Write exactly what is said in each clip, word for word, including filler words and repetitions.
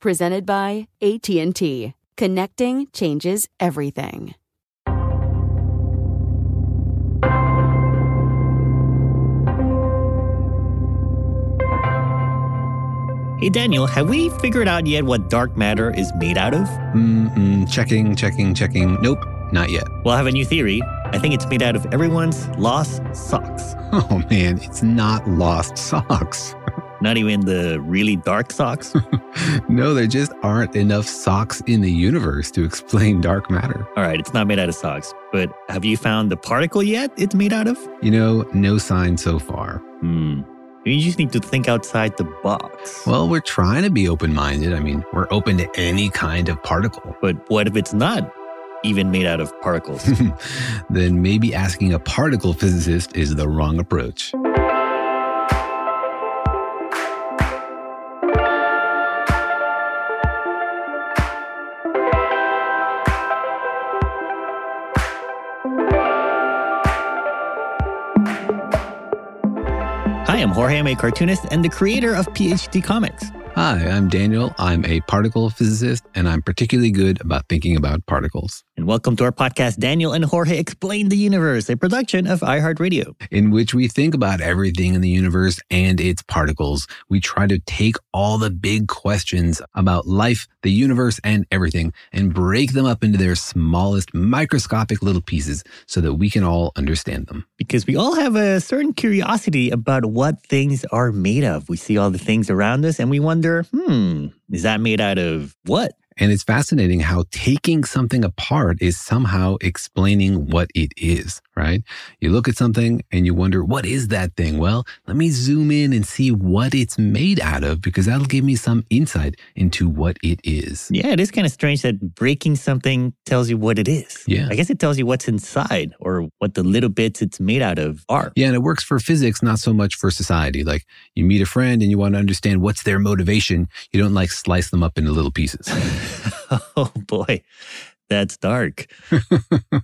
Presented by A T and T. Connecting changes everything. Hey, Daniel, have we figured out yet what dark matter is made out of? Mm-mm, checking, checking, checking. Nope, not yet. Well, I have a new theory. I think it's made out of everyone's lost socks. Oh, man, it's not lost socks. Not even the really dark socks? No, there just aren't enough socks in the universe to explain dark matter. All right, it's not made out of socks, but have you found the particle yet it's made out of? You know, no sign so far. Hmm. You just need to think outside the box. Well, we're trying to be open-minded. I mean, we're open to any kind of particle. But what if it's not even made out of particles? Then maybe asking a particle physicist is the wrong approach. I'm Jorge, I'm a cartoonist and the creator of P H D Comics. Hi, I'm Daniel. I'm a particle physicist, and I'm particularly good about thinking about particles. And welcome to our podcast, Daniel and Jorge Explain the Universe, a production of iHeartRadio. In which we think about everything in the universe and its particles. We try to take all the big questions about life, the universe, and everything, and break them up into their smallest microscopic little pieces so that we can all understand them. Because we all have a certain curiosity about what things are made of. We see all the things around us, and we wonder, hmm, is that made out of what? And it's fascinating how taking something apart is somehow explaining what it is, right? You look at something and you wonder, what is that thing? Well, let me zoom in and see what it's made out of, because that'll give me some insight into what it is. Yeah, it is kind of strange that breaking something tells you what it is. Yeah. I guess it tells you what's inside or what the little bits it's made out of are. Yeah, and it works for physics, not so much for society. Like, you meet a friend and you want to understand what's their motivation. You don't, like, slice them up into little pieces. Oh, boy. That's dark.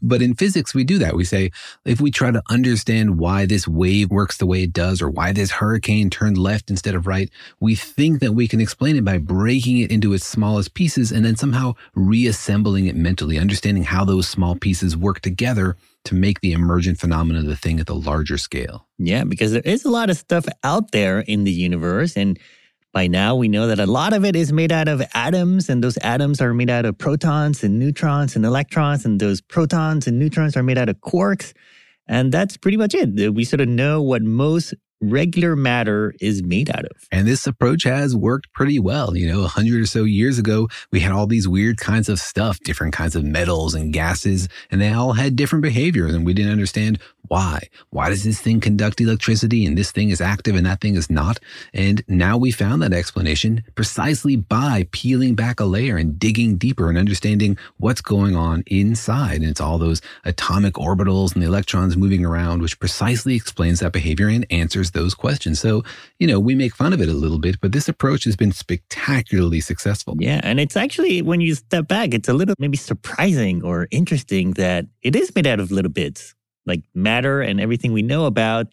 But in physics, we do that. We say, if we try to understand why this wave works the way it does, or why this hurricane turned left instead of right, we think that we can explain it by breaking it into its smallest pieces and then somehow reassembling it mentally, understanding how those small pieces work together to make the emergent phenomena the thing at the larger scale. Yeah, because there is a lot of stuff out there in the universe, and by now, we know that a lot of it is made out of atoms, and those atoms are made out of protons and neutrons and electrons, and those protons and neutrons are made out of quarks, and that's pretty much it. We sort of know what most regular matter is made out of. And this approach has worked pretty well. You know, a hundred or so years ago, we had all these weird kinds of stuff, different kinds of metals and gases, and they all had different behaviors, and we didn't understand why. Why does this thing conduct electricity and this thing is active and that thing is not? And now we found that explanation precisely by peeling back a layer and digging deeper and understanding what's going on inside. And it's all those atomic orbitals and the electrons moving around, which precisely explains that behavior and answers those questions. So, you know, we make fun of it a little bit, but this approach has been spectacularly successful. Yeah. And it's actually, when you step back, it's a little maybe surprising or interesting that it is made out of little bits. Like matter and everything we know about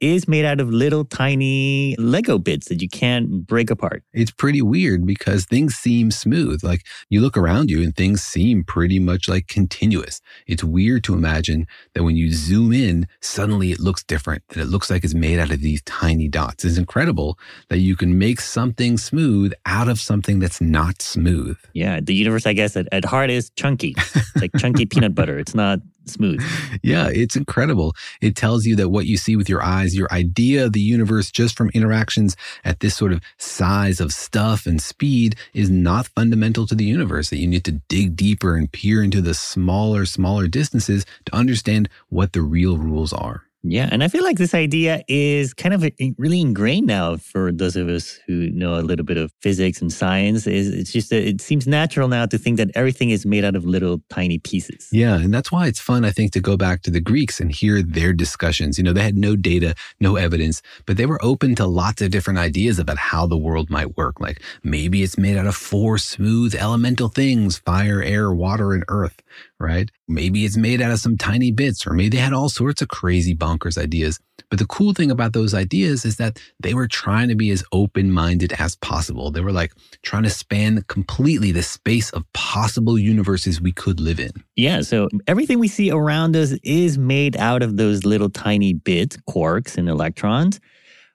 is made out of little tiny Lego bits that you can't break apart. It's pretty weird because things seem smooth. Like you look around you and things seem pretty much like continuous. It's weird to imagine that when you zoom in, suddenly it looks different, that it looks like it's made out of these tiny dots. It's incredible that you can make something smooth out of something that's not smooth. Yeah, the universe, I guess, at, at heart is chunky. It's like chunky peanut butter. It's not smooth. Yeah, it's incredible. It tells you that what you see with your eyes, your idea of the universe just from interactions at this sort of size of stuff and speed is not fundamental to the universe, that you need to dig deeper and peer into the smaller, smaller distances to understand what the real rules are. Yeah, and I feel like this idea is kind of really ingrained now for those of us who know a little bit of physics and science. It's just, it seems natural now to think that everything is made out of little tiny pieces. Yeah, and that's why it's fun, I think, to go back to the Greeks and hear their discussions. You know, they had no data, no evidence, but they were open to lots of different ideas about how the world might work. Like maybe it's made out of four smooth elemental things, fire, air, water, and earth, right? Maybe it's made out of some tiny bits, or maybe they had all sorts of crazy bombs. Bonkers ideas. But the cool thing about those ideas is that they were trying to be as open-minded as possible. They were like trying to span completely the space of possible universes we could live in. Yeah, so everything we see around us is made out of those little tiny bits, quarks and electrons.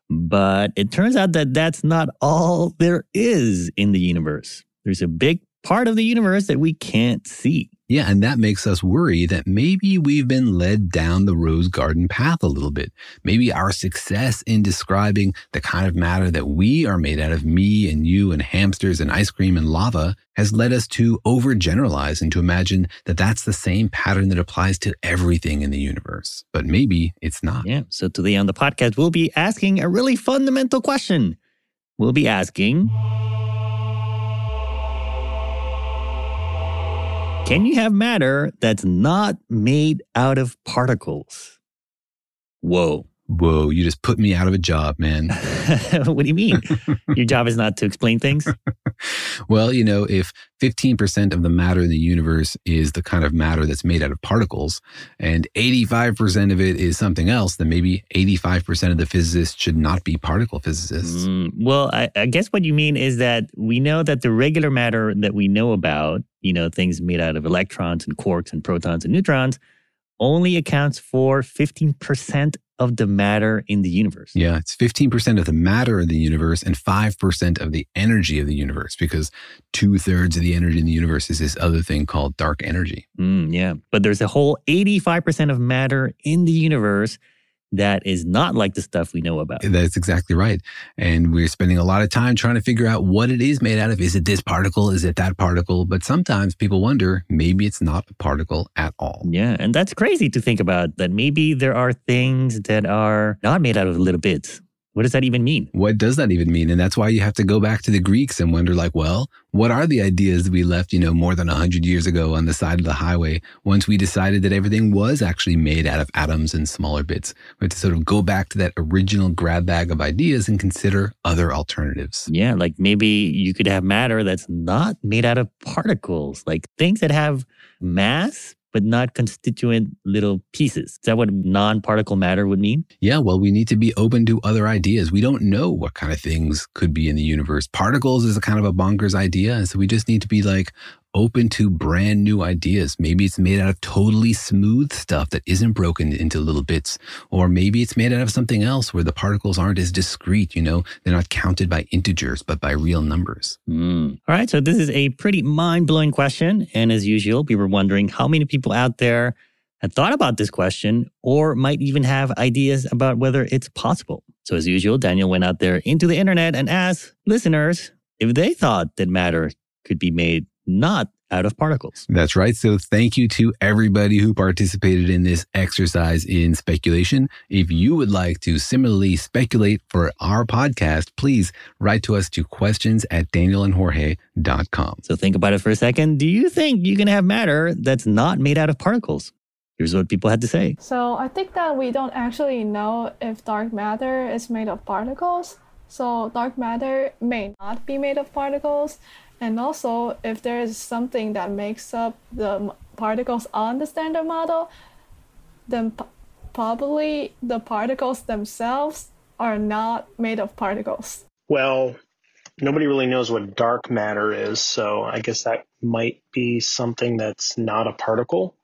But it turns out that that's not all there is in the universe. There's a big part of the universe that we can't see. Yeah, and that makes us worry that maybe we've been led down the rose garden path a little bit. Maybe our success in describing the kind of matter that we are made out of, me and you and hamsters and ice cream and lava, has led us to overgeneralize and to imagine that that's the same pattern that applies to everything in the universe. But maybe it's not. Yeah, so today on the podcast, we'll be asking a really fundamental question. We'll be asking... can you have matter that's not made out of particles? Whoa. Whoa, you just put me out of a job, man. What do you mean? Your job is not to explain things? Well, you know, if fifteen percent of the matter in the universe is the kind of matter that's made out of particles, and eighty-five percent of it is something else, then maybe eighty-five percent of the physicists should not be particle physicists. Mm, well, I, I guess what you mean is that we know that the regular matter that we know about, you know, things made out of electrons and quarks and protons and neutrons, only accounts for fifteen percent of the matter in the universe. Yeah, it's fifteen percent of the matter in the universe and five percent of the energy of the universe, because two-thirds of the energy in the universe is this other thing called dark energy. Mm, yeah, but there's a whole eighty-five percent of matter in the universe that is not like the stuff we know about. That's exactly right. And we're spending a lot of time trying to figure out what it is made out of. Is it this particle? Is it that particle? But sometimes people wonder, maybe it's not a particle at all. Yeah, and that's crazy to think about, that maybe there are things that are not made out of little bits. What does that even mean? What does that even mean? And that's why you have to go back to the Greeks and wonder, like, well, what are the ideas that we left, you know, more than one hundred years ago on the side of the highway once we decided that everything was actually made out of atoms and smaller bits? We have to sort of go back to that original grab bag of ideas and consider other alternatives. Yeah, like maybe you could have matter that's not made out of particles, like things that have mass, but not constituent little pieces. Is that what non-particle matter would mean? Yeah, well, we need to be open to other ideas. We don't know what kind of things could be in the universe. Particles is a kind of a bonkers idea. And so we just need to be like open to brand new ideas. Maybe it's made out of totally smooth stuff that isn't broken into little bits. Or maybe it's made out of something else where the particles aren't as discrete, you know, they're not counted by integers, but by real numbers. Mm. All right, so this is a pretty mind-blowing question. And as usual, we were wondering how many people out there had thought about this question or might even have ideas about whether it's possible. So as usual, Daniel went out there into the internet and asked listeners if they thought that matter could be made not out of particles. That's right. So thank you to everybody who participated in this exercise in speculation. If you would like to similarly speculate for our podcast, please write to us to questions at daniel and jorge dot com. So think about it for a second. Do you think you can have matter that's not made out of particles? Here's what people had to say. So I think that we don't actually know if dark matter is made of particles. So dark matter may not be made of particles. And also, if there is something that makes up the particles on the standard model, then p- probably the particles themselves are not made of particles. Well, nobody really knows what dark matter is, so I guess that might be something that's not a particle.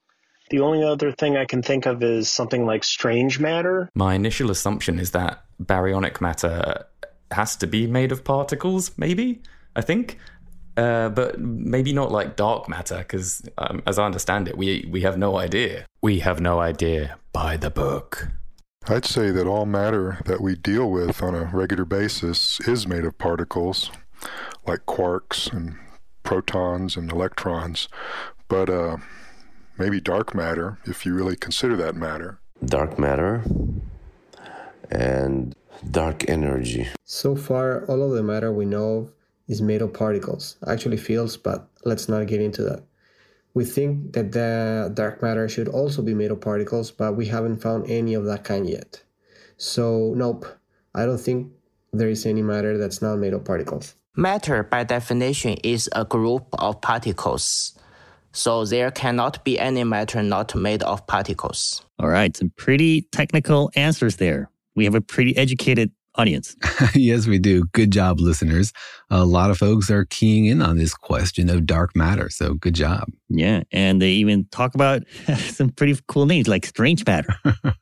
The only other thing I can think of is something like strange matter. My initial assumption is that baryonic matter has to be made of particles, maybe, I think. Uh, but maybe not like dark matter, because um, as I understand it, we, we have no idea. We have no idea by the book. I'd say that all matter that we deal with on a regular basis is made of particles, like quarks and protons and electrons. But uh, maybe dark matter, if you really consider that matter. Dark matter and dark energy. So far, all of the matter we know of is made of particles, actually fields, but let's not get into that. We think that the dark matter should also be made of particles, but we haven't found any of that kind yet. So, nope, I don't think there is any matter that's not made of particles. Matter, by definition, is a group of particles. So there cannot be any matter not made of particles. All right, some pretty technical answers there. We have a pretty educated audience. Yes, we do. Good job, listeners. A lot of folks are keying in on this question of dark matter, so good job. Yeah, and they even talk about some pretty cool names like strange matter.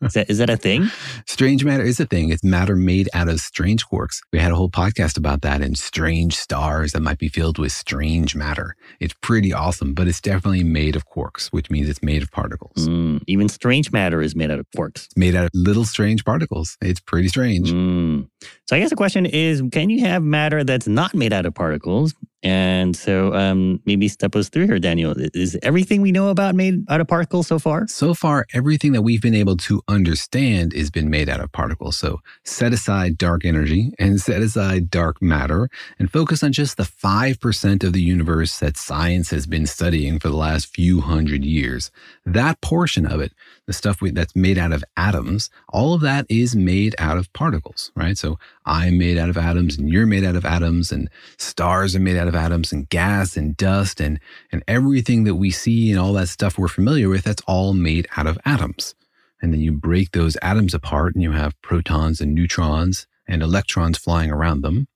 Is that, is that a thing? Strange matter is a thing. It's matter made out of strange quarks. We had a whole podcast about that, and strange stars that might be filled with strange matter. It's pretty awesome, but it's definitely made of quarks, which means it's made of particles. Mm, even strange matter is made out of quarks. It's made out of little strange particles. It's pretty strange. Mm. So I guess the question is, can you have matter that's not made out of particles? And so um, maybe step us through here, Daniel. Is everything we know about made out of particles so far? So far, everything that we've been able to understand has been made out of particles. So set aside dark energy and set aside dark matter and focus on just the five percent of the universe that science has been studying for the last few hundred years. That portion of it, the stuff we, that's made out of atoms, all of that is made out of particles, right? So I'm made out of atoms and you're made out of atoms and stars are made out of atoms and gas and dust and, and everything that we see and all that stuff we're familiar with, that's all made out of atoms. And then you break those atoms apart and you have protons and neutrons and electrons flying around them.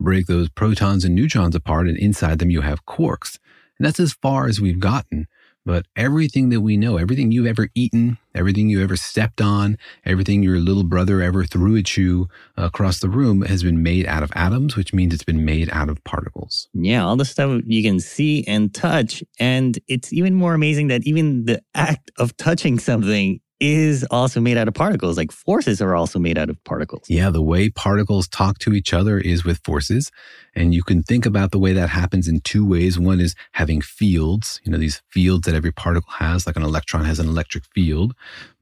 Break those protons and neutrons apart and inside them you have quarks. And that's as far as we've gotten. But everything that we know, everything you've ever eaten, everything you ever stepped on, everything your little brother ever threw at you across the room has been made out of atoms, which means it's been made out of particles. Yeah, all the stuff you can see and touch. And it's even more amazing that even the act of touching something is also made out of particles. Like forces are also made out of particles. Yeah, the way particles talk to each other is with forces. And you can think about the way that happens in two ways. One is having fields, you know, these fields that every particle has, like an electron has an electric field.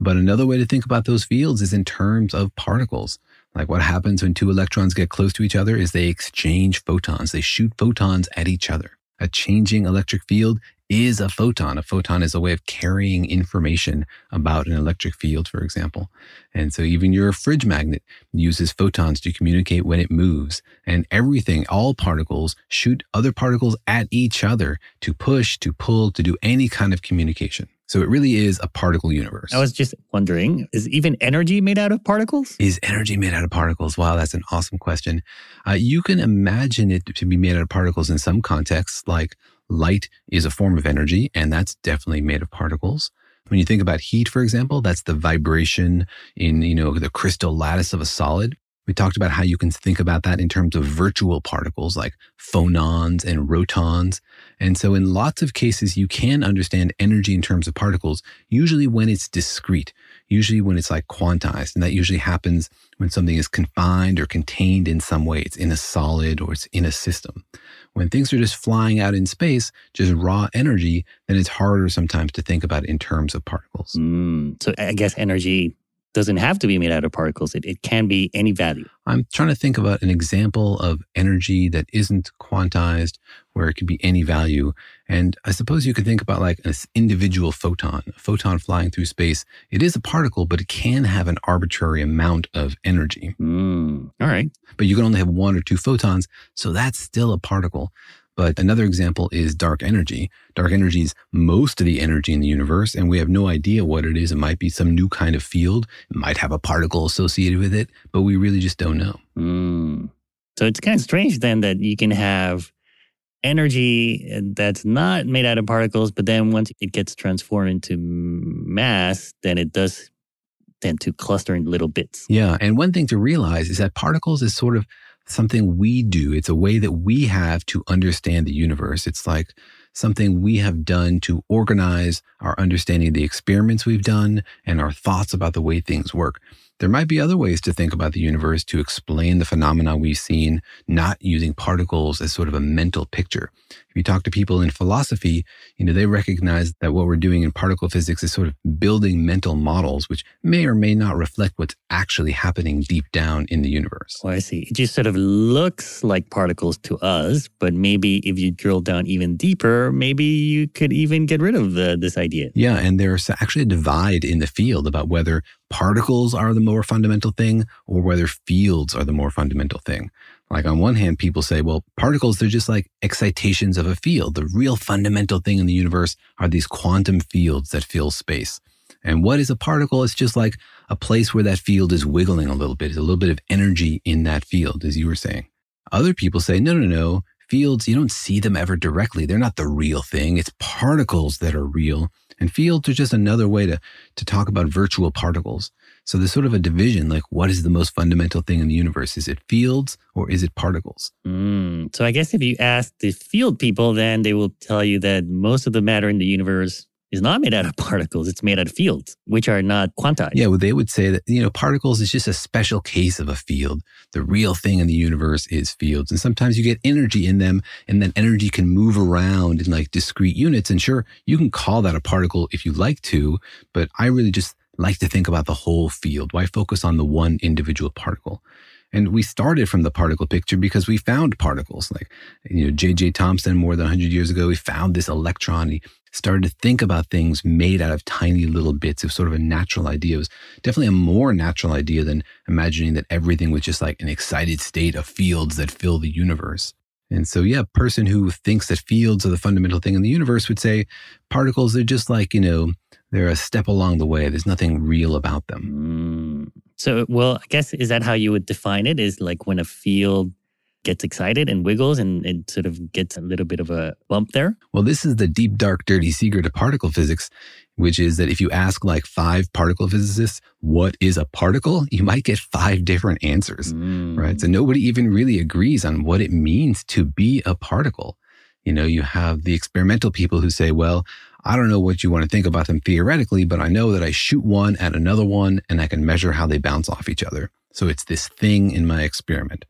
But another way to think about those fields is in terms of particles. Like what happens when two electrons get close to each other is they exchange photons. They shoot photons at each other. A changing electric field is a photon. A photon is a way of carrying information about an electric field, for example. And so even your fridge magnet uses photons to communicate when it moves. And everything, all particles, shoot other particles at each other to push, to pull, to do any kind of communication. So it really is a particle universe. I was just wondering, is even energy made out of particles? Is energy made out of particles? Wow, that's an awesome question. Uh, you can imagine it to be made out of particles in some contexts, like light is a form of energy, and that's definitely made of particles. When you think about heat, for example, that's the vibration in, you know, the crystal lattice of a solid. We talked about how you can think about that in terms of virtual particles like phonons and rotons. And so in lots of cases, you can understand energy in terms of particles, usually when it's discrete, usually when it's like quantized. And that usually happens when something is confined or contained in some way. It's in a solid or it's in a system. When things are just flying out in space, just raw energy, then it's harder sometimes to think about it in terms of particles. Mm, so I guess energy doesn't have to be made out of particles. It, it can be any value. I'm trying to think about an example of energy that isn't quantized where it could be any value. And I suppose you could think about like an individual photon, a photon flying through space. It is a particle, but it can have an arbitrary amount of energy. Mm. All right. But you can only have one or two photons, so that's still a particle. But another example is dark energy. Dark energy is most of the energy in the universe, and we have no idea what it is. It might be some new kind of field. It might have a particle associated with it, but we really just don't know. Mm. So it's kind of strange then that you can have energy that's not made out of particles, but then once it gets transformed into mass, then it does tend to cluster in little bits. Yeah, and one thing to realize is that particles is sort of something we do. It's a way that we have to understand the universe. It's like something we have done to organize our understanding of the experiments we've done and our thoughts about the way things work. There might be other ways to think about the universe to explain the phenomena we've seen, not using particles as sort of a mental picture. If you talk to people in philosophy, you know, they recognize that what we're doing in particle physics is sort of building mental models, which may or may not reflect what's actually happening deep down in the universe. Oh, I see. It just sort of looks like particles to us, but maybe if you drill down even deeper, maybe you could even get rid of the, this idea. Yeah, and there's actually a divide in the field about whether particles are the more fundamental thing or whether fields are the more fundamental thing. Like on one hand, people say, well, particles, they're just like excitations of a field. The real fundamental thing in the universe are these quantum fields that fill space. And what is a particle? It's just like a place where that field is wiggling a little bit, a little bit of energy in that field, as you were saying. Other people say, no, no, no, fields, you don't see them ever directly. They're not the real thing. It's particles that are real. And fields are just another way to, to talk about virtual particles. So there's sort of a division, like what is the most fundamental thing in the universe? Is it fields or is it particles? Mm, so I guess if you ask the field people, then they will tell you that most of the matter in the universe is not made out of particles. It's made out of fields, which are not quantized. Yeah, well, they would say that, you know, particles is just a special case of a field. The real thing in the universe is fields. And sometimes you get energy in them, and then energy can move around in like discrete units. And sure, you can call that a particle if you like to, but I really just like to think about the whole field. Why focus on the one individual particle? And we started from the particle picture because we found particles. Like, you know, J J. Thomson, more than one hundred years ago, he found this electron. He started to think about things made out of tiny little bits. It was sort of a natural idea. It was definitely a more natural idea than imagining that everything was just like an excited state of fields that fill the universe. And so, yeah, a person who thinks that fields are the fundamental thing in the universe would say particles, they're just like, you know, they're a step along the way. There's nothing real about them. Mm. So, well, I guess, is that how you would define it? Is like when a field gets excited and wiggles and it sort of gets a little bit of a bump there? Well, this is the deep, dark, dirty secret of particle physics, which is that if you ask like five particle physicists, what is a particle? You might get five different answers, mm. right? So nobody even really agrees on what it means to be a particle. You know, you have the experimental people who say, well, I don't know what you want to think about them theoretically, but I know that I shoot one at another one and I can measure how they bounce off each other. So it's this thing in my experiment.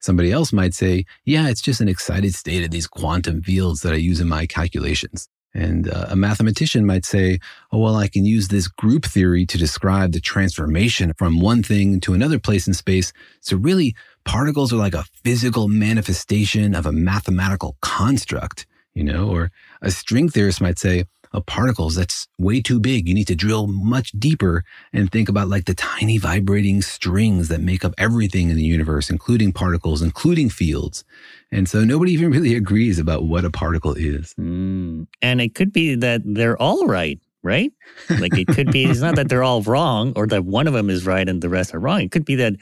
Somebody else might say, yeah, it's just an excited state of these quantum fields that I use in my calculations. And uh, a mathematician might say, oh, well, I can use this group theory to describe the transformation from one thing to another place in space. So really, particles are like a physical manifestation of a mathematical construct, you know, or a string theorist might say, a particle, that's way too big. You need to drill much deeper and think about like the tiny vibrating strings that make up everything in the universe, including particles, including fields. And so nobody even really agrees about what a particle is. Mm. And it could be that they're all right, right? Like it could be, it's not that they're all wrong or that one of them is right and the rest are wrong. It could be that,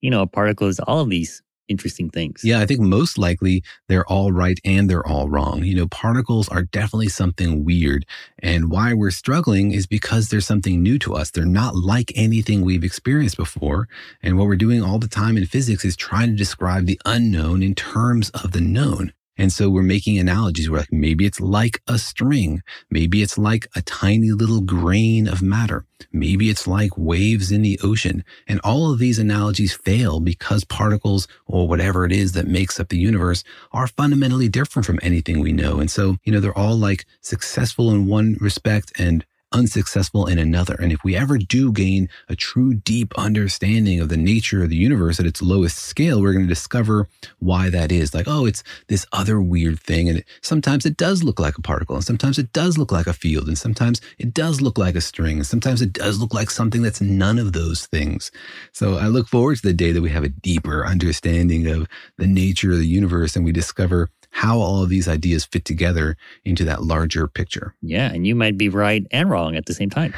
you know, a particle is all of these interesting things. Yeah, I think most likely they're all right and they're all wrong. You know, particles are definitely something weird. And why we're struggling is because there's something new to us. They're not like anything we've experienced before. And what we're doing all the time in physics is trying to describe the unknown in terms of the known. And so we're making analogies. We're like, maybe it's like a string. Maybe it's like a tiny little grain of matter. Maybe it's like waves in the ocean. And all of these analogies fail because particles or whatever it is that makes up the universe are fundamentally different from anything we know. And so, you know, they're all like successful in one respect and unsuccessful in another. And if we ever do gain a true deep understanding of the nature of the universe at its lowest scale, we're going to discover why that is. Like, oh, it's this other weird thing. And it, sometimes it does look like a particle. And sometimes it does look like a field. And sometimes it does look like a string. And sometimes it does look like something that's none of those things. So I look forward to the day that we have a deeper understanding of the nature of the universe and we discover how all of these ideas fit together into that larger picture. Yeah, and you might be right and wrong at the same time.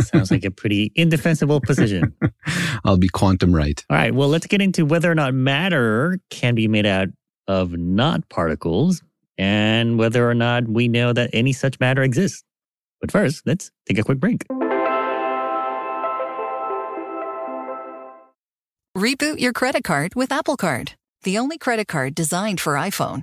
Sounds like a pretty indefensible position. I'll be quantum right. All right, well, let's get into whether or not matter can be made out of not particles and whether or not we know that any such matter exists. But first, let's take a quick break. Reboot your credit card with Apple Card, the only credit card designed for iPhone.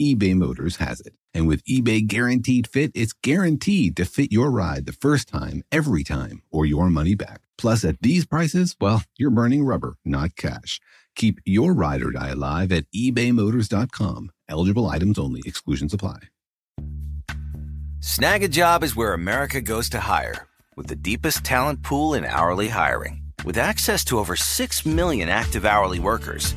eBay Motors has it. And with eBay Guaranteed Fit, it's guaranteed to fit your ride the first time, every time, or your money back. Plus, at these prices, well, you're burning rubber, not cash. Keep your ride or die alive at ebay motors dot com. Eligible items only. Exclusions apply. Snag a Job is where America goes to hire, with the deepest talent pool in hourly hiring. With access to over six million active hourly workers,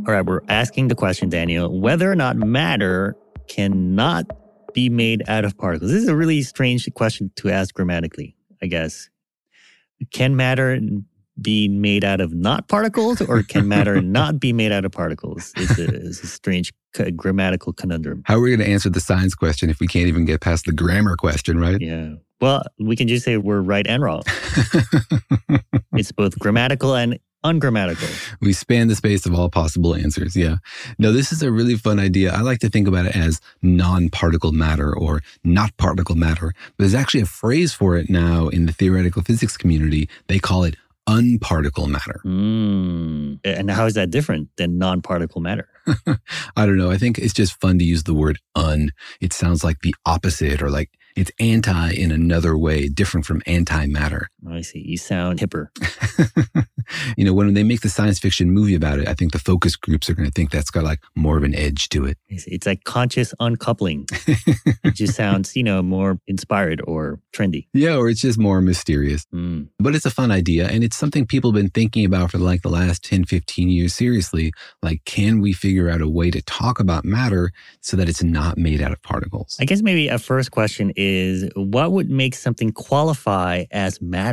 All right, we're asking the question, Daniel, whether or not matter cannot be made out of particles. This is a really strange question to ask grammatically, I guess. Can matter be made out of not particles, or can matter not be made out of particles? It's a, it's a strange c- grammatical conundrum. How are we going to answer the science question if we can't even get past the grammar question, right? Yeah. Well, we can just say we're right and wrong. It's both grammatical and ungrammatical. We span the space of all possible answers, yeah. No, this is a really fun idea. I like to think about it as non-particle matter or not particle matter. But there's actually a phrase for it now in the theoretical physics community. They call it unparticle matter. Mm. And how is that different than non-particle matter? I don't know. I think it's just fun to use the word un. It sounds like the opposite or like It's anti in another way, different from antimatter. I see. You sound hipper. You know, when they make the science fiction movie about it, I think the focus groups are going to think that's got like more of an edge to it. It's like conscious uncoupling. It just sounds, you know, more inspired or trendy. Yeah, or it's just more mysterious. Mm. But it's a fun idea. And it's something people have been thinking about for like the last ten, fifteen years, seriously. Like, can we figure out a way to talk about matter so that it's not made out of particles? I guess maybe a first question is, what would make something qualify as matter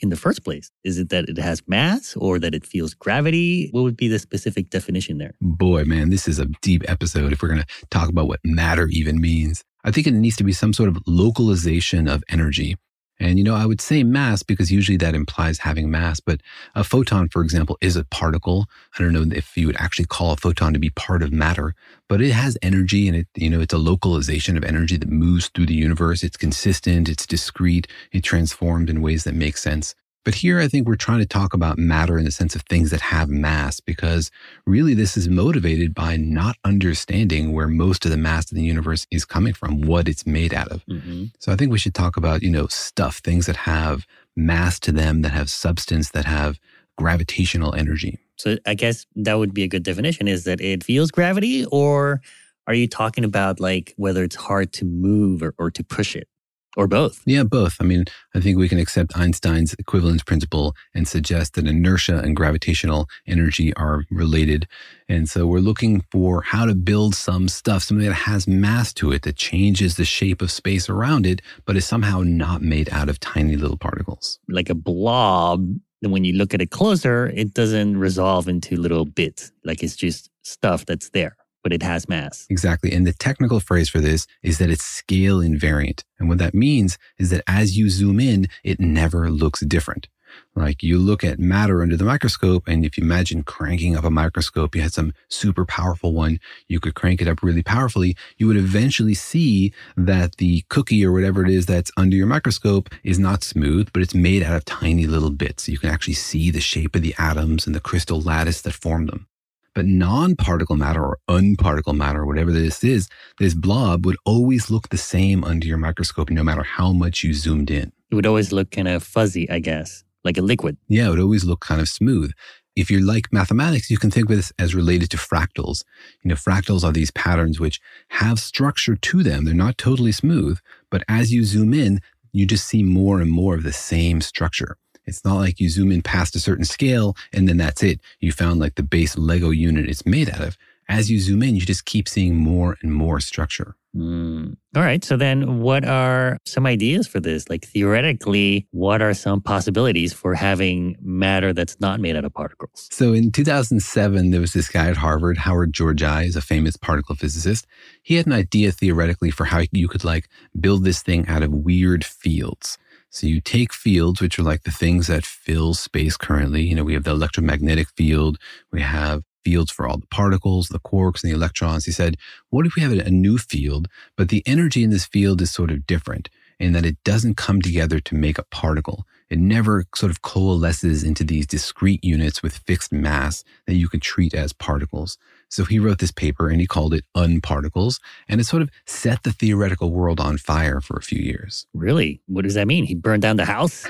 in the first place? Is it that it has mass or that it feels gravity? What would be the specific definition there? Boy, man, this is a deep episode if we're going to talk about what matter even means. I think it needs to be some sort of localization of energy. And, you know, I would say mass because usually that implies having mass. But a photon, for example, is a particle. I don't know if you would actually call a photon to be part of matter, but it has energy and it, you know, it's a localization of energy that moves through the universe. It's consistent, it's discrete, it's transformed in ways that make sense. But here, I think we're trying to talk about matter in the sense of things that have mass, because really this is motivated by not understanding where most of the mass of the universe is coming from, what it's made out of. Mm-hmm. So I think we should talk about, you know, stuff, things that have mass to them, that have substance, that have gravitational energy. So I guess that would be a good definition, is that it feels gravity, or are you talking about like whether it's hard to move or, or to push it? Or both. Yeah, both. I mean, I think we can accept Einstein's equivalence principle and suggest that inertia and gravitational energy are related. And so we're looking for how to build some stuff, something that has mass to it, that changes the shape of space around it, but is somehow not made out of tiny little particles. Like a blob, when you look at it closer, it doesn't resolve into little bits. Like it's just stuff that's there, but it has mass. Exactly. And the technical phrase for this is that it's scale invariant. And what that means is that as you zoom in, it never looks different. Like you look at matter under the microscope, and if you imagine cranking up a microscope, you had some super powerful one, you could crank it up really powerfully, you would eventually see that the cookie or whatever it is that's under your microscope is not smooth, but it's made out of tiny little bits. You can actually see the shape of the atoms and the crystal lattice that formed them. But non-particle matter or unparticle matter, whatever this is, this blob would always look the same under your microscope, no matter how much you zoomed in. It would always look kind of fuzzy, I guess, like a liquid. Yeah, it would always look kind of smooth. If you like mathematics, you can think of this as related to fractals. You know, fractals are these patterns which have structure to them. They're not totally smooth, but as you zoom in, you just see more and more of the same structure. It's not like you zoom in past a certain scale and then that's it. You found like the base Lego unit it's made out of. As you zoom in, you just keep seeing more and more structure. Mm. All right. So then what are some ideas for this? Like theoretically, what are some possibilities for having matter that's not made out of particles? So in two thousand seven, there was this guy at Harvard, Howard Georgi, is a famous particle physicist. He had an idea theoretically for how you could like build this thing out of weird fields. So you take fields, which are like the things that fill space currently. You know, we have the electromagnetic field. We have fields for all the particles, the quarks and the electrons. He said, what if we have a new field, but the energy in this field is sort of different in that it doesn't come together to make a particle. It never sort of coalesces into these discrete units with fixed mass that you can treat as particles. So he wrote this paper and he called it Unparticles. And it sort of set the theoretical world on fire for a few years. Really? What does that mean? He burned down the house?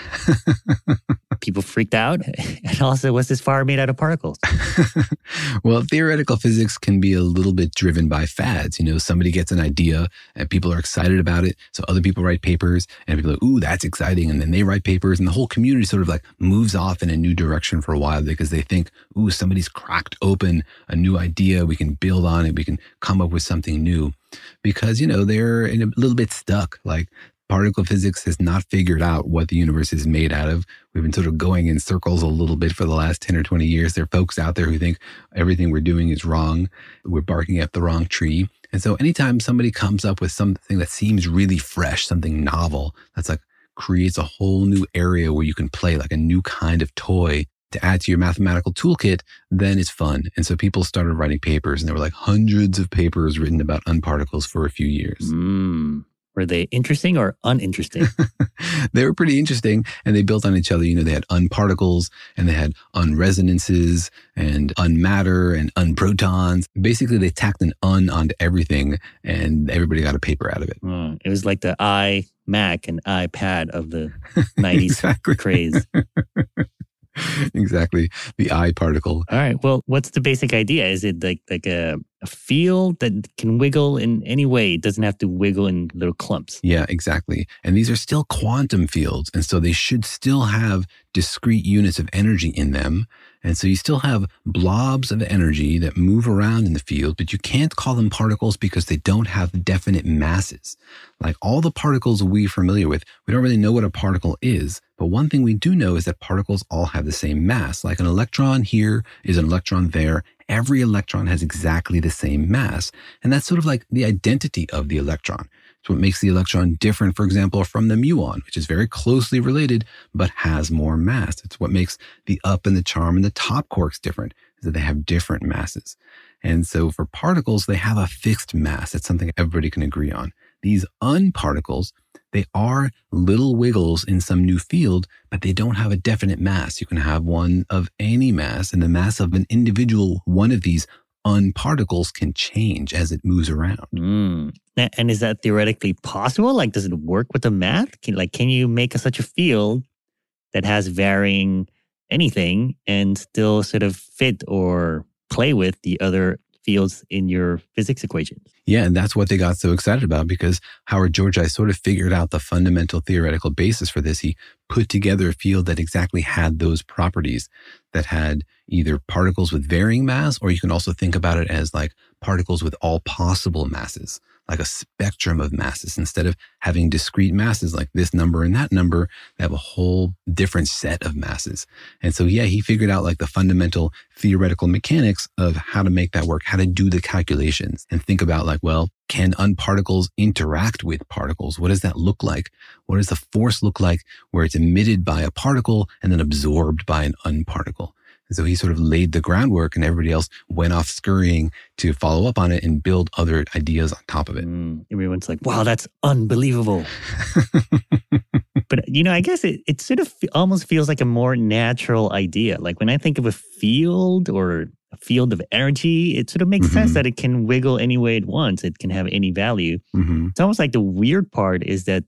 People freaked out? And also, was this fire made out of particles? Well, theoretical physics can be a little bit driven by fads. You know, somebody gets an idea and people are excited about it. So other people write papers and people are like, ooh, that's exciting. And then they write papers and the whole community sort of like moves off in a new direction for a while because they think, ooh, somebody's cracked open a new idea. We can build on it. We can come up with something new because, you know, they're in a little bit stuck. Like particle physics has not figured out what the universe is made out of. We've been sort of going in circles a little bit for the last ten or twenty years. There are folks out there who think everything we're doing is wrong. We're barking at the wrong tree. And so anytime somebody comes up with something that seems really fresh, something novel, that's like creates a whole new area where you can play like a new kind of toy to add to your mathematical toolkit, then it's fun. And so people started writing papers and there were like hundreds of papers written about unparticles for a few years. Mm. Were they interesting or uninteresting? They were pretty interesting, and they built on each other. You know, they had unparticles, and they had unresonances, and unmatter, and unprotons. Basically, they tacked an un onto everything, and everybody got a paper out of it. Oh, it was like the iMac and iPad of the nineties exactly. craze. Exactly. The I particle. All right. Well, what's the basic idea? Is it like like a, a field that can wiggle in any way? It doesn't have to wiggle in little clumps. Yeah, exactly. And these are still quantum fields. And so they should still have discrete units of energy in them. And so you still have blobs of energy that move around in the field, but you can't call them particles because they don't have definite masses. Like all the particles we're familiar with, we don't really know what a particle is. But one thing we do know is that particles all have the same mass. Like an electron here is an electron there. Every electron has exactly the same mass. And that's sort of like the identity of the electron. It's what makes the electron different, for example, from the muon, which is very closely related, but has more mass. It's what makes the up and the charm and the top quarks different, is that they have different masses. And so for particles, they have a fixed mass. That's something everybody can agree on. These unparticles, they are little wiggles in some new field, but they don't have a definite mass. You can have one of any mass, and the mass of an individual one of these unparticles can change as it moves around. Mm. And is that theoretically possible? Like, does it work with the math? Can, like, can you make a, such a field that has varying anything and still sort of fit or play with the other fields in your physics equations? Yeah, and that's what they got so excited about, because Howard Georgi sort of figured out the fundamental theoretical basis for this. He put together a field that exactly had those properties, that had either particles with varying mass, or you can also think about it as like particles with all possible masses, like a spectrum of masses. Instead of having discrete masses like this number and that number, they have a whole different set of masses. And so, yeah, he figured out like the fundamental theoretical mechanics of how to make that work, how to do the calculations and think about like, well, can unparticles interact with particles? What does that look like? What does the force look like where it's emitted by a particle and then absorbed by an unparticle? So he sort of laid the groundwork, and everybody else went off scurrying to follow up on it and build other ideas on top of it. Mm, everyone's like, wow, that's unbelievable. But, you know, I guess it, it sort of almost feels like a more natural idea. Like when I think of a field or a field of energy, it sort of makes mm-hmm. sense that it can wiggle any way it wants. It can have any value. Mm-hmm. It's almost like the weird part is that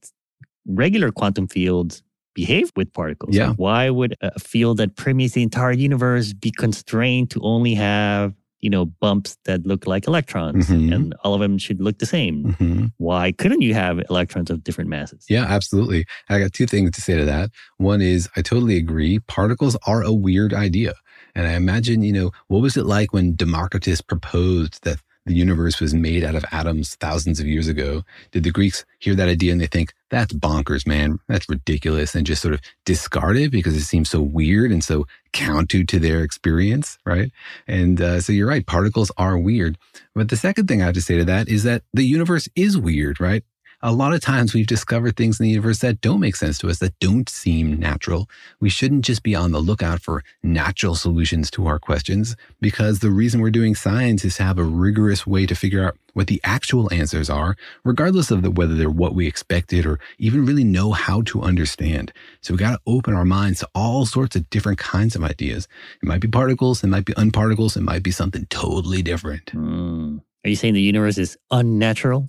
regular quantum fields behave with particles. Yeah. Like why would a field that permeates the entire universe be constrained to only have, you know, bumps that look like electrons mm-hmm. and all of them should look the same? Mm-hmm. Why couldn't you have electrons of different masses? Yeah, absolutely. I got two things to say to that. One is I totally agree. Particles are a weird idea. And I imagine, you know, what was it like when Democritus proposed that the universe was made out of atoms thousands of years ago? Did the Greeks hear that idea and they think, that's bonkers, man. That's ridiculous. And just sort of discard it because it seems so weird and so counter to their experience, right? And uh, so you're right, particles are weird. But the second thing I have to say to that is that the universe is weird, right? A lot of times we've discovered things in the universe that don't make sense to us, that don't seem natural. We shouldn't just be on the lookout for natural solutions to our questions, because the reason we're doing science is to have a rigorous way to figure out what the actual answers are, regardless of the, whether they're what we expected or even really know how to understand. So we got to open our minds to all sorts of different kinds of ideas. It might be particles, it might be unparticles, it might be something totally different. Mm. Are you saying the universe is unnatural?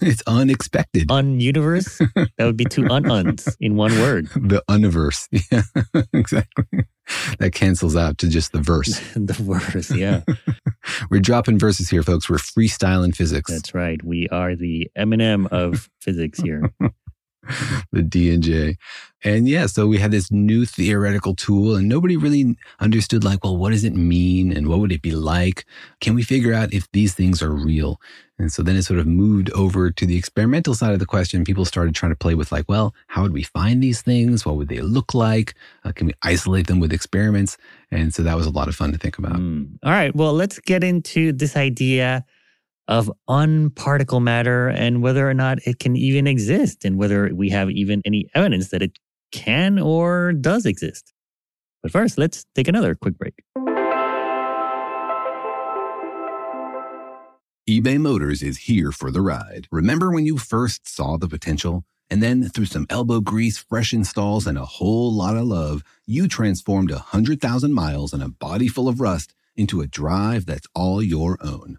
It's unexpected. Un-universe? That would be two un-uns in one word. The universe. Yeah, exactly. That cancels out to just the verse. The verse, yeah. We're dropping verses here, folks. We're freestyling physics. That's right. We are the M and M of physics here. The D and J. And yeah, so we had this new theoretical tool and nobody really understood like, well, what does it mean and what would it be like? Can we figure out if these things are real? And so then it sort of moved over to the experimental side of the question. People started trying to play with like, well, how would we find these things? What would they look like? Uh, can we isolate them with experiments? And so that was a lot of fun to think about. Mm. All right, well, let's get into this idea of unparticle matter and whether or not it can even exist and whether we have even any evidence that it can or does exist. But first, let's take another quick break. eBay Motors is here for the ride. Remember when you first saw the potential? And then through some elbow grease, fresh installs, and a whole lot of love, you transformed one hundred thousand miles and a body full of rust into a drive that's all your own.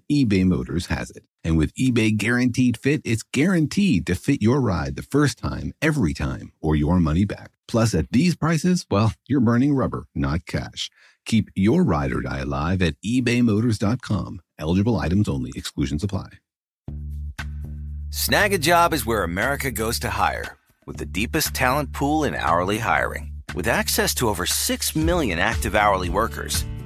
eBay Motors has it. And with eBay Guaranteed Fit, it's guaranteed to fit your ride the first time, every time, or your money back. Plus, at these prices, well, you're burning rubber, not cash. Keep your ride or die alive at ebay motors dot com. Eligible items only. Exclusions apply. Snag a Job is where America goes to hire, with the deepest talent pool in hourly hiring. With access to over six million active hourly workers,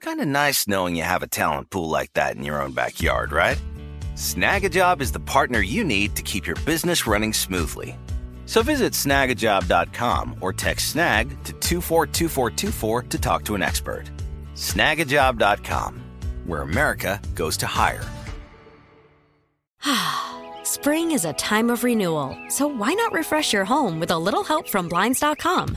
Kind of nice knowing you have a talent pool like that in your own backyard, right? Snag a Job is the partner you need to keep your business running smoothly. So visit snag a job dot com or text snag to two four two four two four to talk to an expert. snag a job dot com, where America goes to hire. Spring is a time of renewal, so why not refresh your home with a little help from blinds dot com?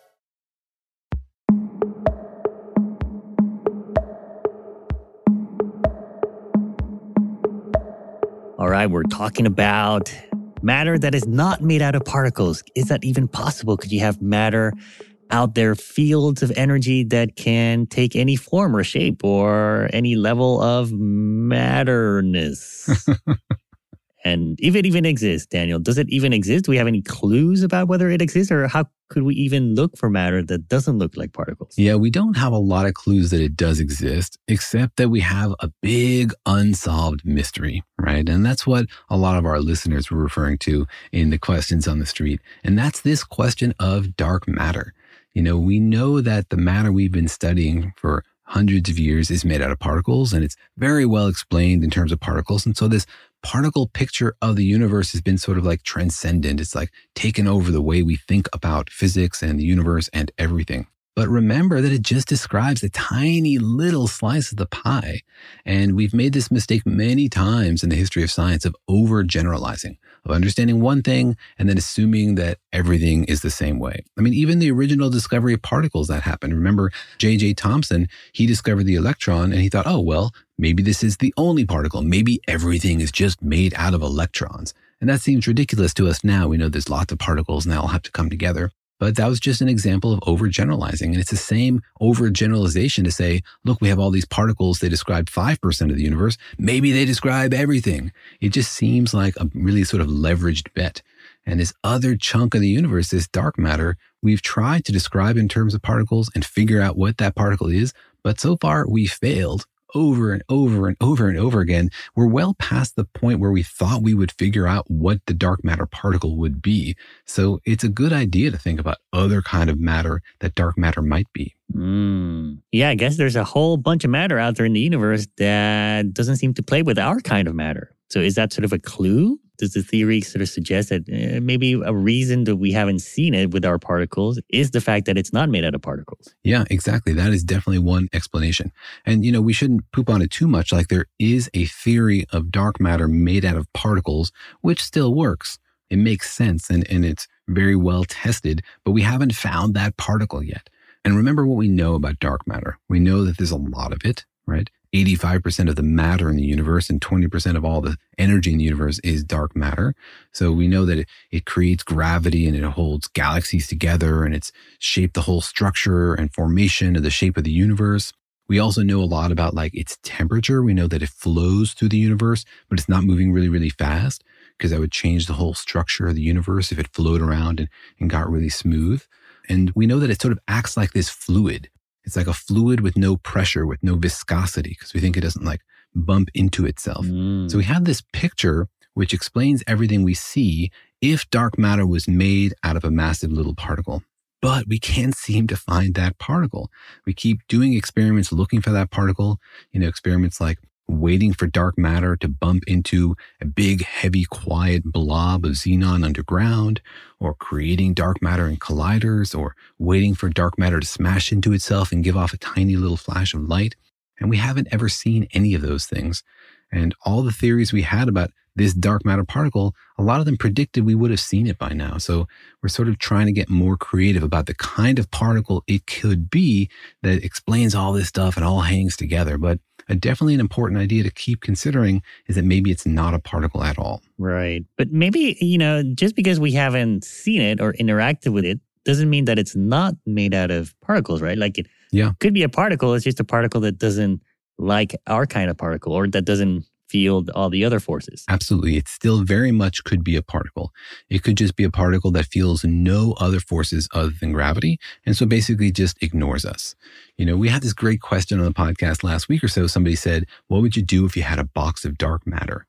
All right, we're talking about matter that is not made out of particles. Is that even possible? Could you have matter out there, fields of energy that can take any form or shape or any level of matterness? And if it even exists, Daniel, does it even exist? Do we have any clues about whether it exists, or how could we even look for matter that doesn't look like particles? Yeah, we don't have a lot of clues that it does exist, except that we have a big unsolved mystery, right? And that's what a lot of our listeners were referring to in the questions on the street. And that's this question of dark matter. You know, we know that the matter we've been studying for hundreds of years is made out of particles, and it's very well explained in terms of particles. And so this particle picture of the universe has been sort of like transcendent. It's like taken over the way we think about physics and the universe and everything. But remember that it just describes a tiny little slice of the pie. And we've made this mistake many times in the history of science of overgeneralizing, of understanding one thing and then assuming that everything is the same way. I mean, even the original discovery of particles that happened. Remember J J Thomson, he discovered the electron and he thought, oh, well, maybe this is the only particle. Maybe everything is just made out of electrons. And that seems ridiculous to us now. We know there's lots of particles and they all have to come together. But that was just an example of overgeneralizing. And it's the same overgeneralization to say, look, we have all these particles. They describe five percent of the universe. Maybe they describe everything. It just seems like a really sort of leveraged bet. And this other chunk of the universe, this dark matter, we've tried to describe in terms of particles and figure out what that particle is. But so far, we failed over and over and over and over again. We're well past the point where we thought we would figure out what the dark matter particle would be. So it's a good idea to think about other kind of matter that dark matter might be. Mm. Yeah, I guess there's a whole bunch of matter out there in the universe that doesn't seem to play with our kind of matter. So is that sort of a clue? Does the theory sort of suggest that eh, maybe a reason that we haven't seen it with our particles is the fact that it's not made out of particles? Yeah, exactly. That is definitely one explanation. And, you know, we shouldn't poop on it too much. Like, there is a theory of dark matter made out of particles, which still works. It makes sense and, and it's very well tested, but we haven't found that particle yet. And remember what we know about dark matter. We know that there's a lot of it. right? eighty-five percent of the matter in the universe and twenty percent of all the energy in the universe is dark matter. So we know that it, it creates gravity and it holds galaxies together, and it's shaped the whole structure and formation of the shape of the universe. We also know a lot about like its temperature. We know that it flows through the universe, but it's not moving really, really fast, because that would change the whole structure of the universe if it flowed around and, and got really smooth. And we know that it sort of acts like this fluid. It's like a fluid with no pressure, with no viscosity, because we think it doesn't like bump into itself. Mm. So we have this picture which explains everything we see if dark matter was made out of a massive little particle. But we can't seem to find that particle. We keep doing experiments looking for that particle, you know, experiments like waiting for dark matter to bump into a big, heavy, quiet blob of xenon underground, or creating dark matter in colliders, or waiting for dark matter to smash into itself and give off a tiny little flash of light. And we haven't ever seen any of those things. And all the theories we had about this dark matter particle, a lot of them predicted we would have seen it by now. So we're sort of trying to get more creative about the kind of particle it could be that explains all this stuff and all hangs together. But a definitely an important idea to keep considering is that maybe it's not a particle at all. Right. But maybe, you know, just because we haven't seen it or interacted with it doesn't mean that it's not made out of particles, right? Like it yeah. could be a particle. It's just a particle that doesn't like our kind of particle, or that doesn't field all the other forces. Absolutely. It still very much could be a particle. It could just be a particle that feels no other forces other than gravity, and so basically just ignores us. You know, we had this great question on the podcast last week or so. Somebody said, what would you do if you had a box of dark matter?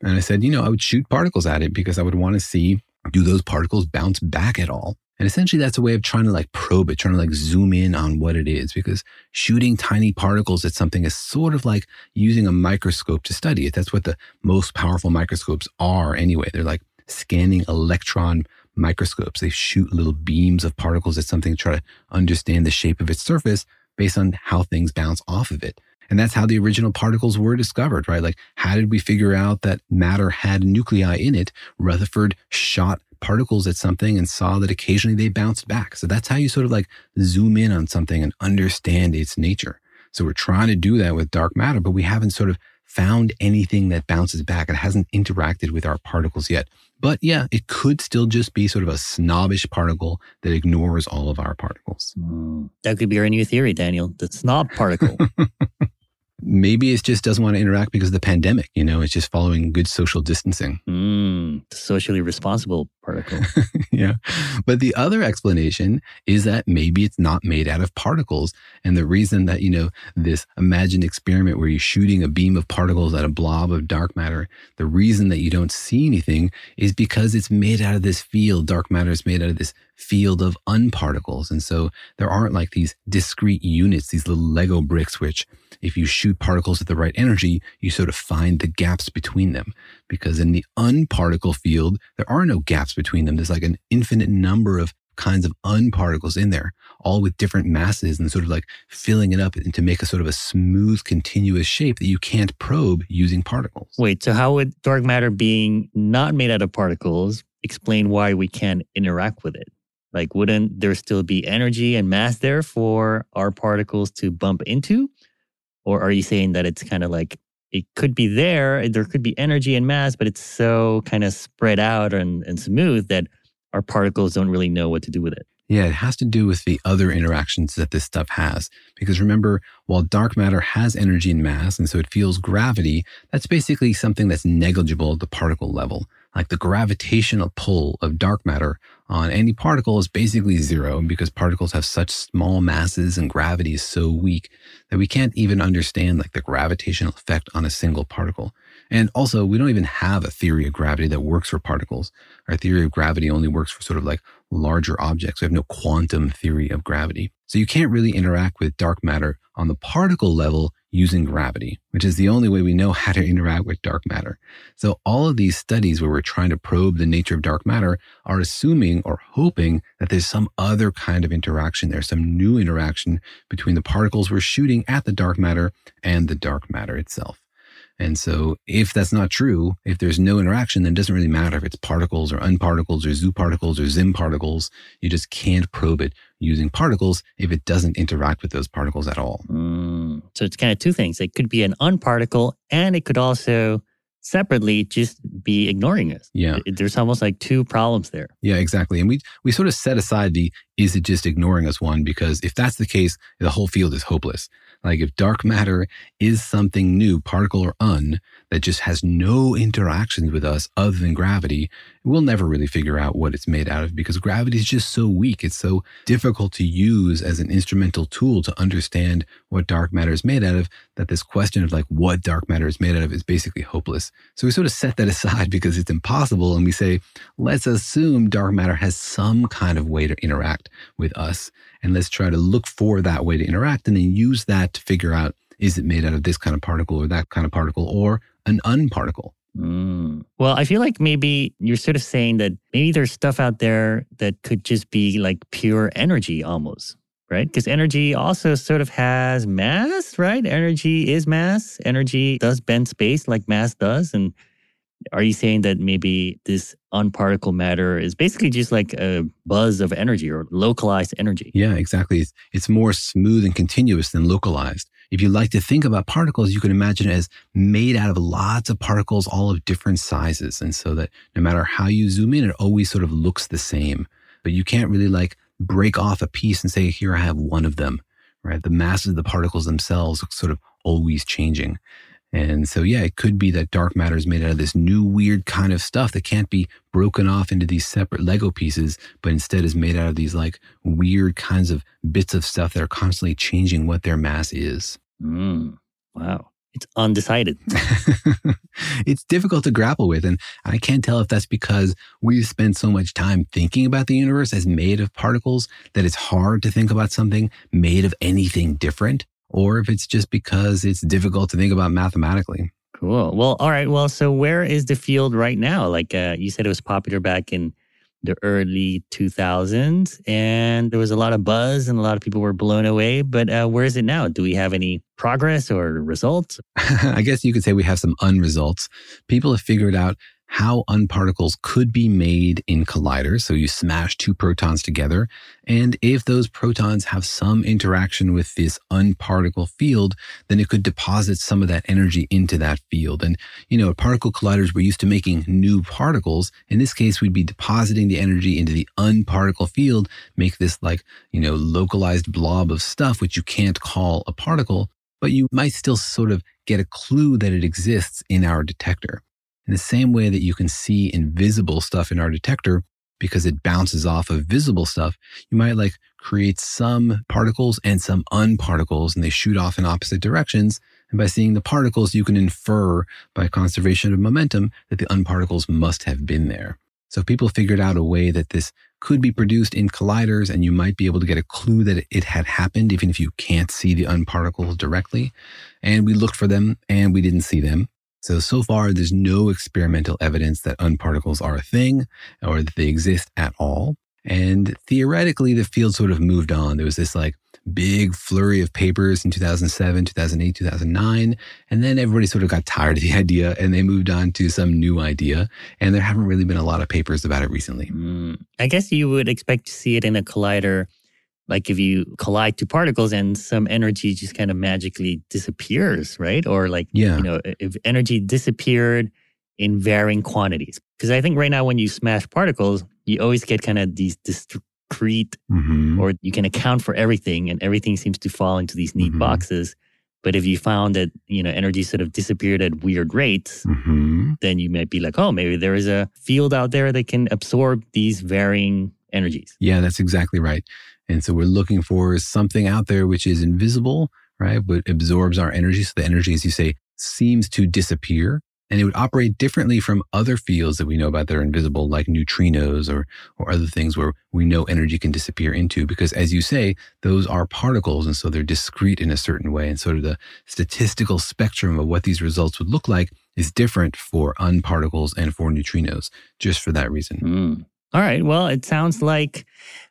And I said, you know, I would shoot particles at it, because I would want to see, do those particles bounce back at all? And essentially that's a way of trying to like probe it, trying to like zoom in on what it is, because shooting tiny particles at something is sort of like using a microscope to study it. That's what the most powerful microscopes are anyway. They're like scanning electron microscopes. They shoot little beams of particles at something to try to understand the shape of its surface based on how things bounce off of it. And that's how the original particles were discovered, right? Like, how did we figure out that matter had nuclei in it? Rutherford shot particles at something and saw that occasionally they bounced back. So that's how you sort of like zoom in on something and understand its nature. So we're trying to do that with dark matter, but we haven't sort of found anything that bounces back. It hasn't interacted with our particles yet. But yeah, it could still just be sort of a snobbish particle that ignores all of our particles. Mm. That could be our new theory, Daniel, the snob particle. Maybe it just doesn't want to interact because of the pandemic. You know, it's just following good social distancing. Mm, the socially responsible particle. Yeah. But the other explanation is that maybe it's not made out of particles. And the reason that, you know, this imagined experiment where you're shooting a beam of particles at a blob of dark matter, the reason that you don't see anything is because it's made out of this field. Dark matter is made out of this field of unparticles. And so there aren't like these discrete units, these little Lego bricks, which if you shoot particles at the right energy, you sort of find the gaps between them. Because in the unparticle field, there are no gaps between them. There's like an infinite number of kinds of unparticles in there, all with different masses and sort of like filling it up to make a sort of a smooth, continuous shape that you can't probe using particles. Wait, so how would dark matter being not made out of particles explain why we can't interact with it? Like, wouldn't there still be energy and mass there for our particles to bump into? Or are you saying that it's kind of like, it could be there, there could be energy and mass, but it's so kind of spread out and, and smooth that our particles don't really know what to do with it? Yeah, it has to do with the other interactions that this stuff has. Because remember, while dark matter has energy and mass, and so it feels gravity, that's basically something that's negligible at the particle level. Like the gravitational pull of dark matter on any particle is basically zero, because particles have such small masses and gravity is so weak that we can't even understand like the gravitational effect on a single particle. And also, we don't even have a theory of gravity that works for particles. Our theory of gravity only works for sort of like larger objects. We have no quantum theory of gravity. So you can't really interact with dark matter on the particle level using gravity, which is the only way we know how to interact with dark matter. So all of these studies where we're trying to probe the nature of dark matter are assuming or hoping that there's some other kind of interaction there, some new interaction between the particles we're shooting at the dark matter and the dark matter itself. And so if that's not true, if there's no interaction, then it doesn't really matter if it's particles or unparticles or zoo particles or zim particles. You just can't probe it using particles if it doesn't interact with those particles at all. Mm. So it's kind of two things. It could be an unparticle, and it could also separately just be ignoring us. Yeah. There's almost like two problems there. Yeah, exactly. And we we sort of set aside the, is it just ignoring us one? Because if that's the case, the whole field is hopeless. Like if dark matter is something new, particle or un, that just has no interactions with us other than gravity, we'll never really figure out what it's made out of because gravity is just so weak. It's so difficult to use as an instrumental tool to understand what dark matter is made out of that this question of like what dark matter is made out of is basically hopeless. So we sort of set that aside because it's impossible. And we say, let's assume dark matter has some kind of way to interact with us. And let's try to look for that way to interact and then use that to figure out, is it made out of this kind of particle or that kind of particle or an unparticle? Mm. Well, I feel like maybe you're sort of saying that maybe there's stuff out there that could just be like pure energy almost, right? Because energy also sort of has mass, right? Energy is mass. Energy does bend space like mass does. And are you saying that maybe this unparticle matter is basically just like a buzz of energy or localized energy? Yeah, exactly. It's, it's more smooth and continuous than localized. If you like to think about particles, you can imagine it as made out of lots of particles, all of different sizes. And so that no matter how you zoom in, it always sort of looks the same. But you can't really like break off a piece and say, here, I have one of them, right? The masses of the particles themselves are sort of always changing. And so, yeah, it could be that dark matter is made out of this new weird kind of stuff that can't be broken off into these separate Lego pieces, but instead is made out of these like weird kinds of bits of stuff that are constantly changing what their mass is. Mm, wow. It's undecided. It's difficult to grapple with. And I can't tell if that's because we've spent so much time thinking about the universe as made of particles that it's hard to think about something made of anything different, or if it's just because it's difficult to think about mathematically. Cool. Well, all right. Well, so where is the field right now? Like uh, you said, it was popular back in the early two thousands, and there was a lot of buzz and a lot of people were blown away. But uh, where is it now? Do we have any progress or results? I guess you could say we have some unresults. People have figured out how unparticles could be made in colliders. So you smash two protons together. And if those protons have some interaction with this unparticle field, then it could deposit some of that energy into that field. And, you know, at particle colliders, we're used to making new particles. In this case, we'd be depositing the energy into the unparticle field, make this like, you know, localized blob of stuff, which you can't call a particle, but you might still sort of get a clue that it exists in our detector. In the same way that you can see invisible stuff in our detector because it bounces off of visible stuff, you might like create some particles and some unparticles and they shoot off in opposite directions. And by seeing the particles, you can infer by conservation of momentum that the unparticles must have been there. So people figured out a way that this could be produced in colliders and you might be able to get a clue that it had happened even if you can't see the unparticles directly. And we looked for them and we didn't see them. So, so far, there's no experimental evidence that unparticles are a thing or that they exist at all. And theoretically, the field sort of moved on. There was this like big flurry of papers in two thousand seven, two thousand eight, two thousand nine. And then everybody sort of got tired of the idea and they moved on to some new idea. And there haven't really been a lot of papers about it recently. Mm, I guess you would expect to see it in a collider. Like if you collide two particles and some energy just kind of magically disappears, right? Or like, yeah. you know, if energy disappeared in varying quantities. Because I think right now when you smash particles, you always get kind of these discrete, mm-hmm. or you can account for everything and everything seems to fall into these neat mm-hmm. boxes. But if you found that, you know, energy sort of disappeared at weird rates, mm-hmm. then you might be like, oh, maybe there is a field out there that can absorb these varying energies. Yeah, that's exactly right. And so we're looking for something out there which is invisible, right? But absorbs our energy. So the energy, as you say, seems to disappear. And it would operate differently from other fields that we know about that are invisible, like neutrinos or or other things where we know energy can disappear into. Because as you say, those are particles. And so they're discrete in a certain way. And sort of the statistical spectrum of what these results would look like is different for unparticles and for neutrinos, just for that reason. Mm. All right. Well, it sounds like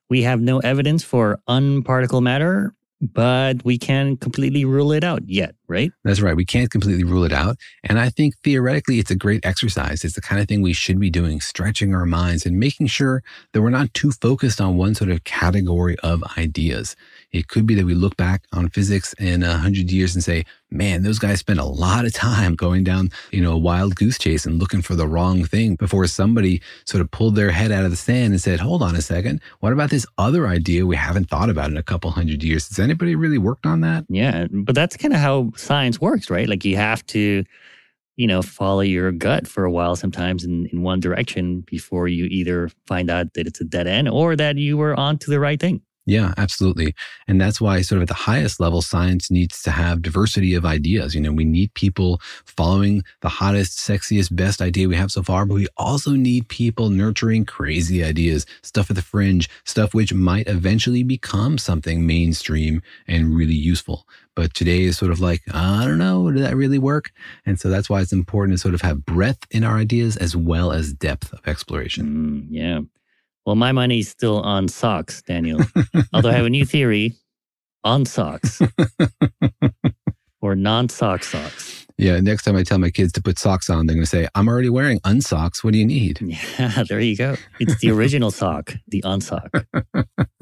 we have no evidence for unparticle matter, but we can completely rule it out yet, right? That's right. We can't completely rule it out. And I think theoretically, it's a great exercise. It's the kind of thing we should be doing, stretching our minds and making sure that we're not too focused on one sort of category of ideas. It could be that we look back on physics in a hundred years and say, man, those guys spent a lot of time going down, you know, a wild goose chase and looking for the wrong thing before somebody sort of pulled their head out of the sand and said, hold on a second, what about this other idea we haven't thought about in a couple hundred years? Has anybody really worked on that? Yeah, but that's kind of how science works, right? Like you have to, you know, follow your gut for a while sometimes in, in one direction before you either find out that it's a dead end or that you were onto the right thing. Yeah, absolutely. And that's why sort of at the highest level, science needs to have diversity of ideas. You know, we need people following the hottest, sexiest, best idea we have so far, but we also need people nurturing crazy ideas, stuff at the fringe, stuff which might eventually become something mainstream and really useful. But today is sort of like, I don't know, did that really work? And so that's why it's important to sort of have breadth in our ideas as well as depth of exploration. Mm, yeah. Well, my money's still on socks, Daniel. Although I have a new theory on socks or non-sock socks. Yeah, next time I tell my kids to put socks on, they're going to say, I'm already wearing unsocks. What do you need? Yeah, there you go. It's the original sock, the unsock.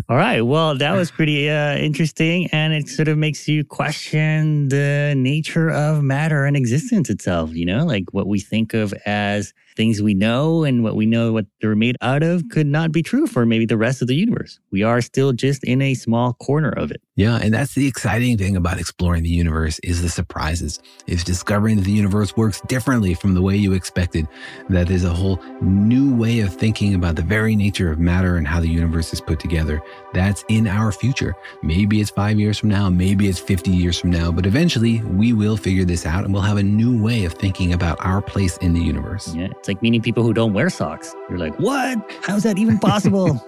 All right. Well, that was pretty uh, interesting. And it sort of makes you question the nature of matter and existence itself, you know, like what we think of as things we know and what we know what they're made out of could not be true for maybe the rest of the universe. We are still just in a small corner of it. Yeah. And that's the exciting thing about exploring the universe is the surprises. It's discovering that the universe works differently from the way you expected, that there's a whole new way of thinking about the very nature of matter and how the universe is put together. That's in our future. Maybe it's five years from now, maybe it's fifty years from now, but eventually we will figure this out and we'll have a new way of thinking about our place in the universe. Yeah. Like meeting people who don't wear socks. You're like, what? How's that even possible?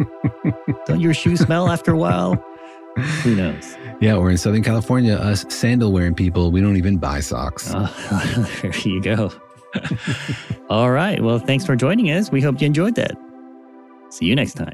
Don't your shoes smell after a while? Who knows? Yeah, or in Southern California, us sandal-wearing people, we don't even buy socks. Oh, there you go. All right. Well, thanks for joining us. We hope you enjoyed that. See you next time.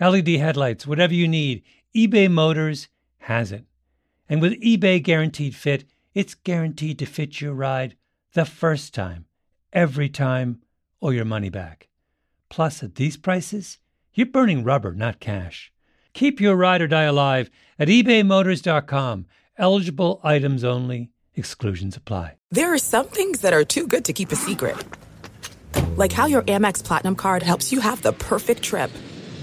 L E D headlights, whatever you need, eBay Motors has it. And with eBay Guaranteed Fit, it's guaranteed to fit your ride the first time, every time, or your money back. Plus, at these prices, you're burning rubber, not cash. Keep your ride or die alive at ebay motors dot com. Eligible items only. Exclusions apply. There are some things that are too good to keep a secret. Like how your Amex Platinum card helps you have the perfect trip.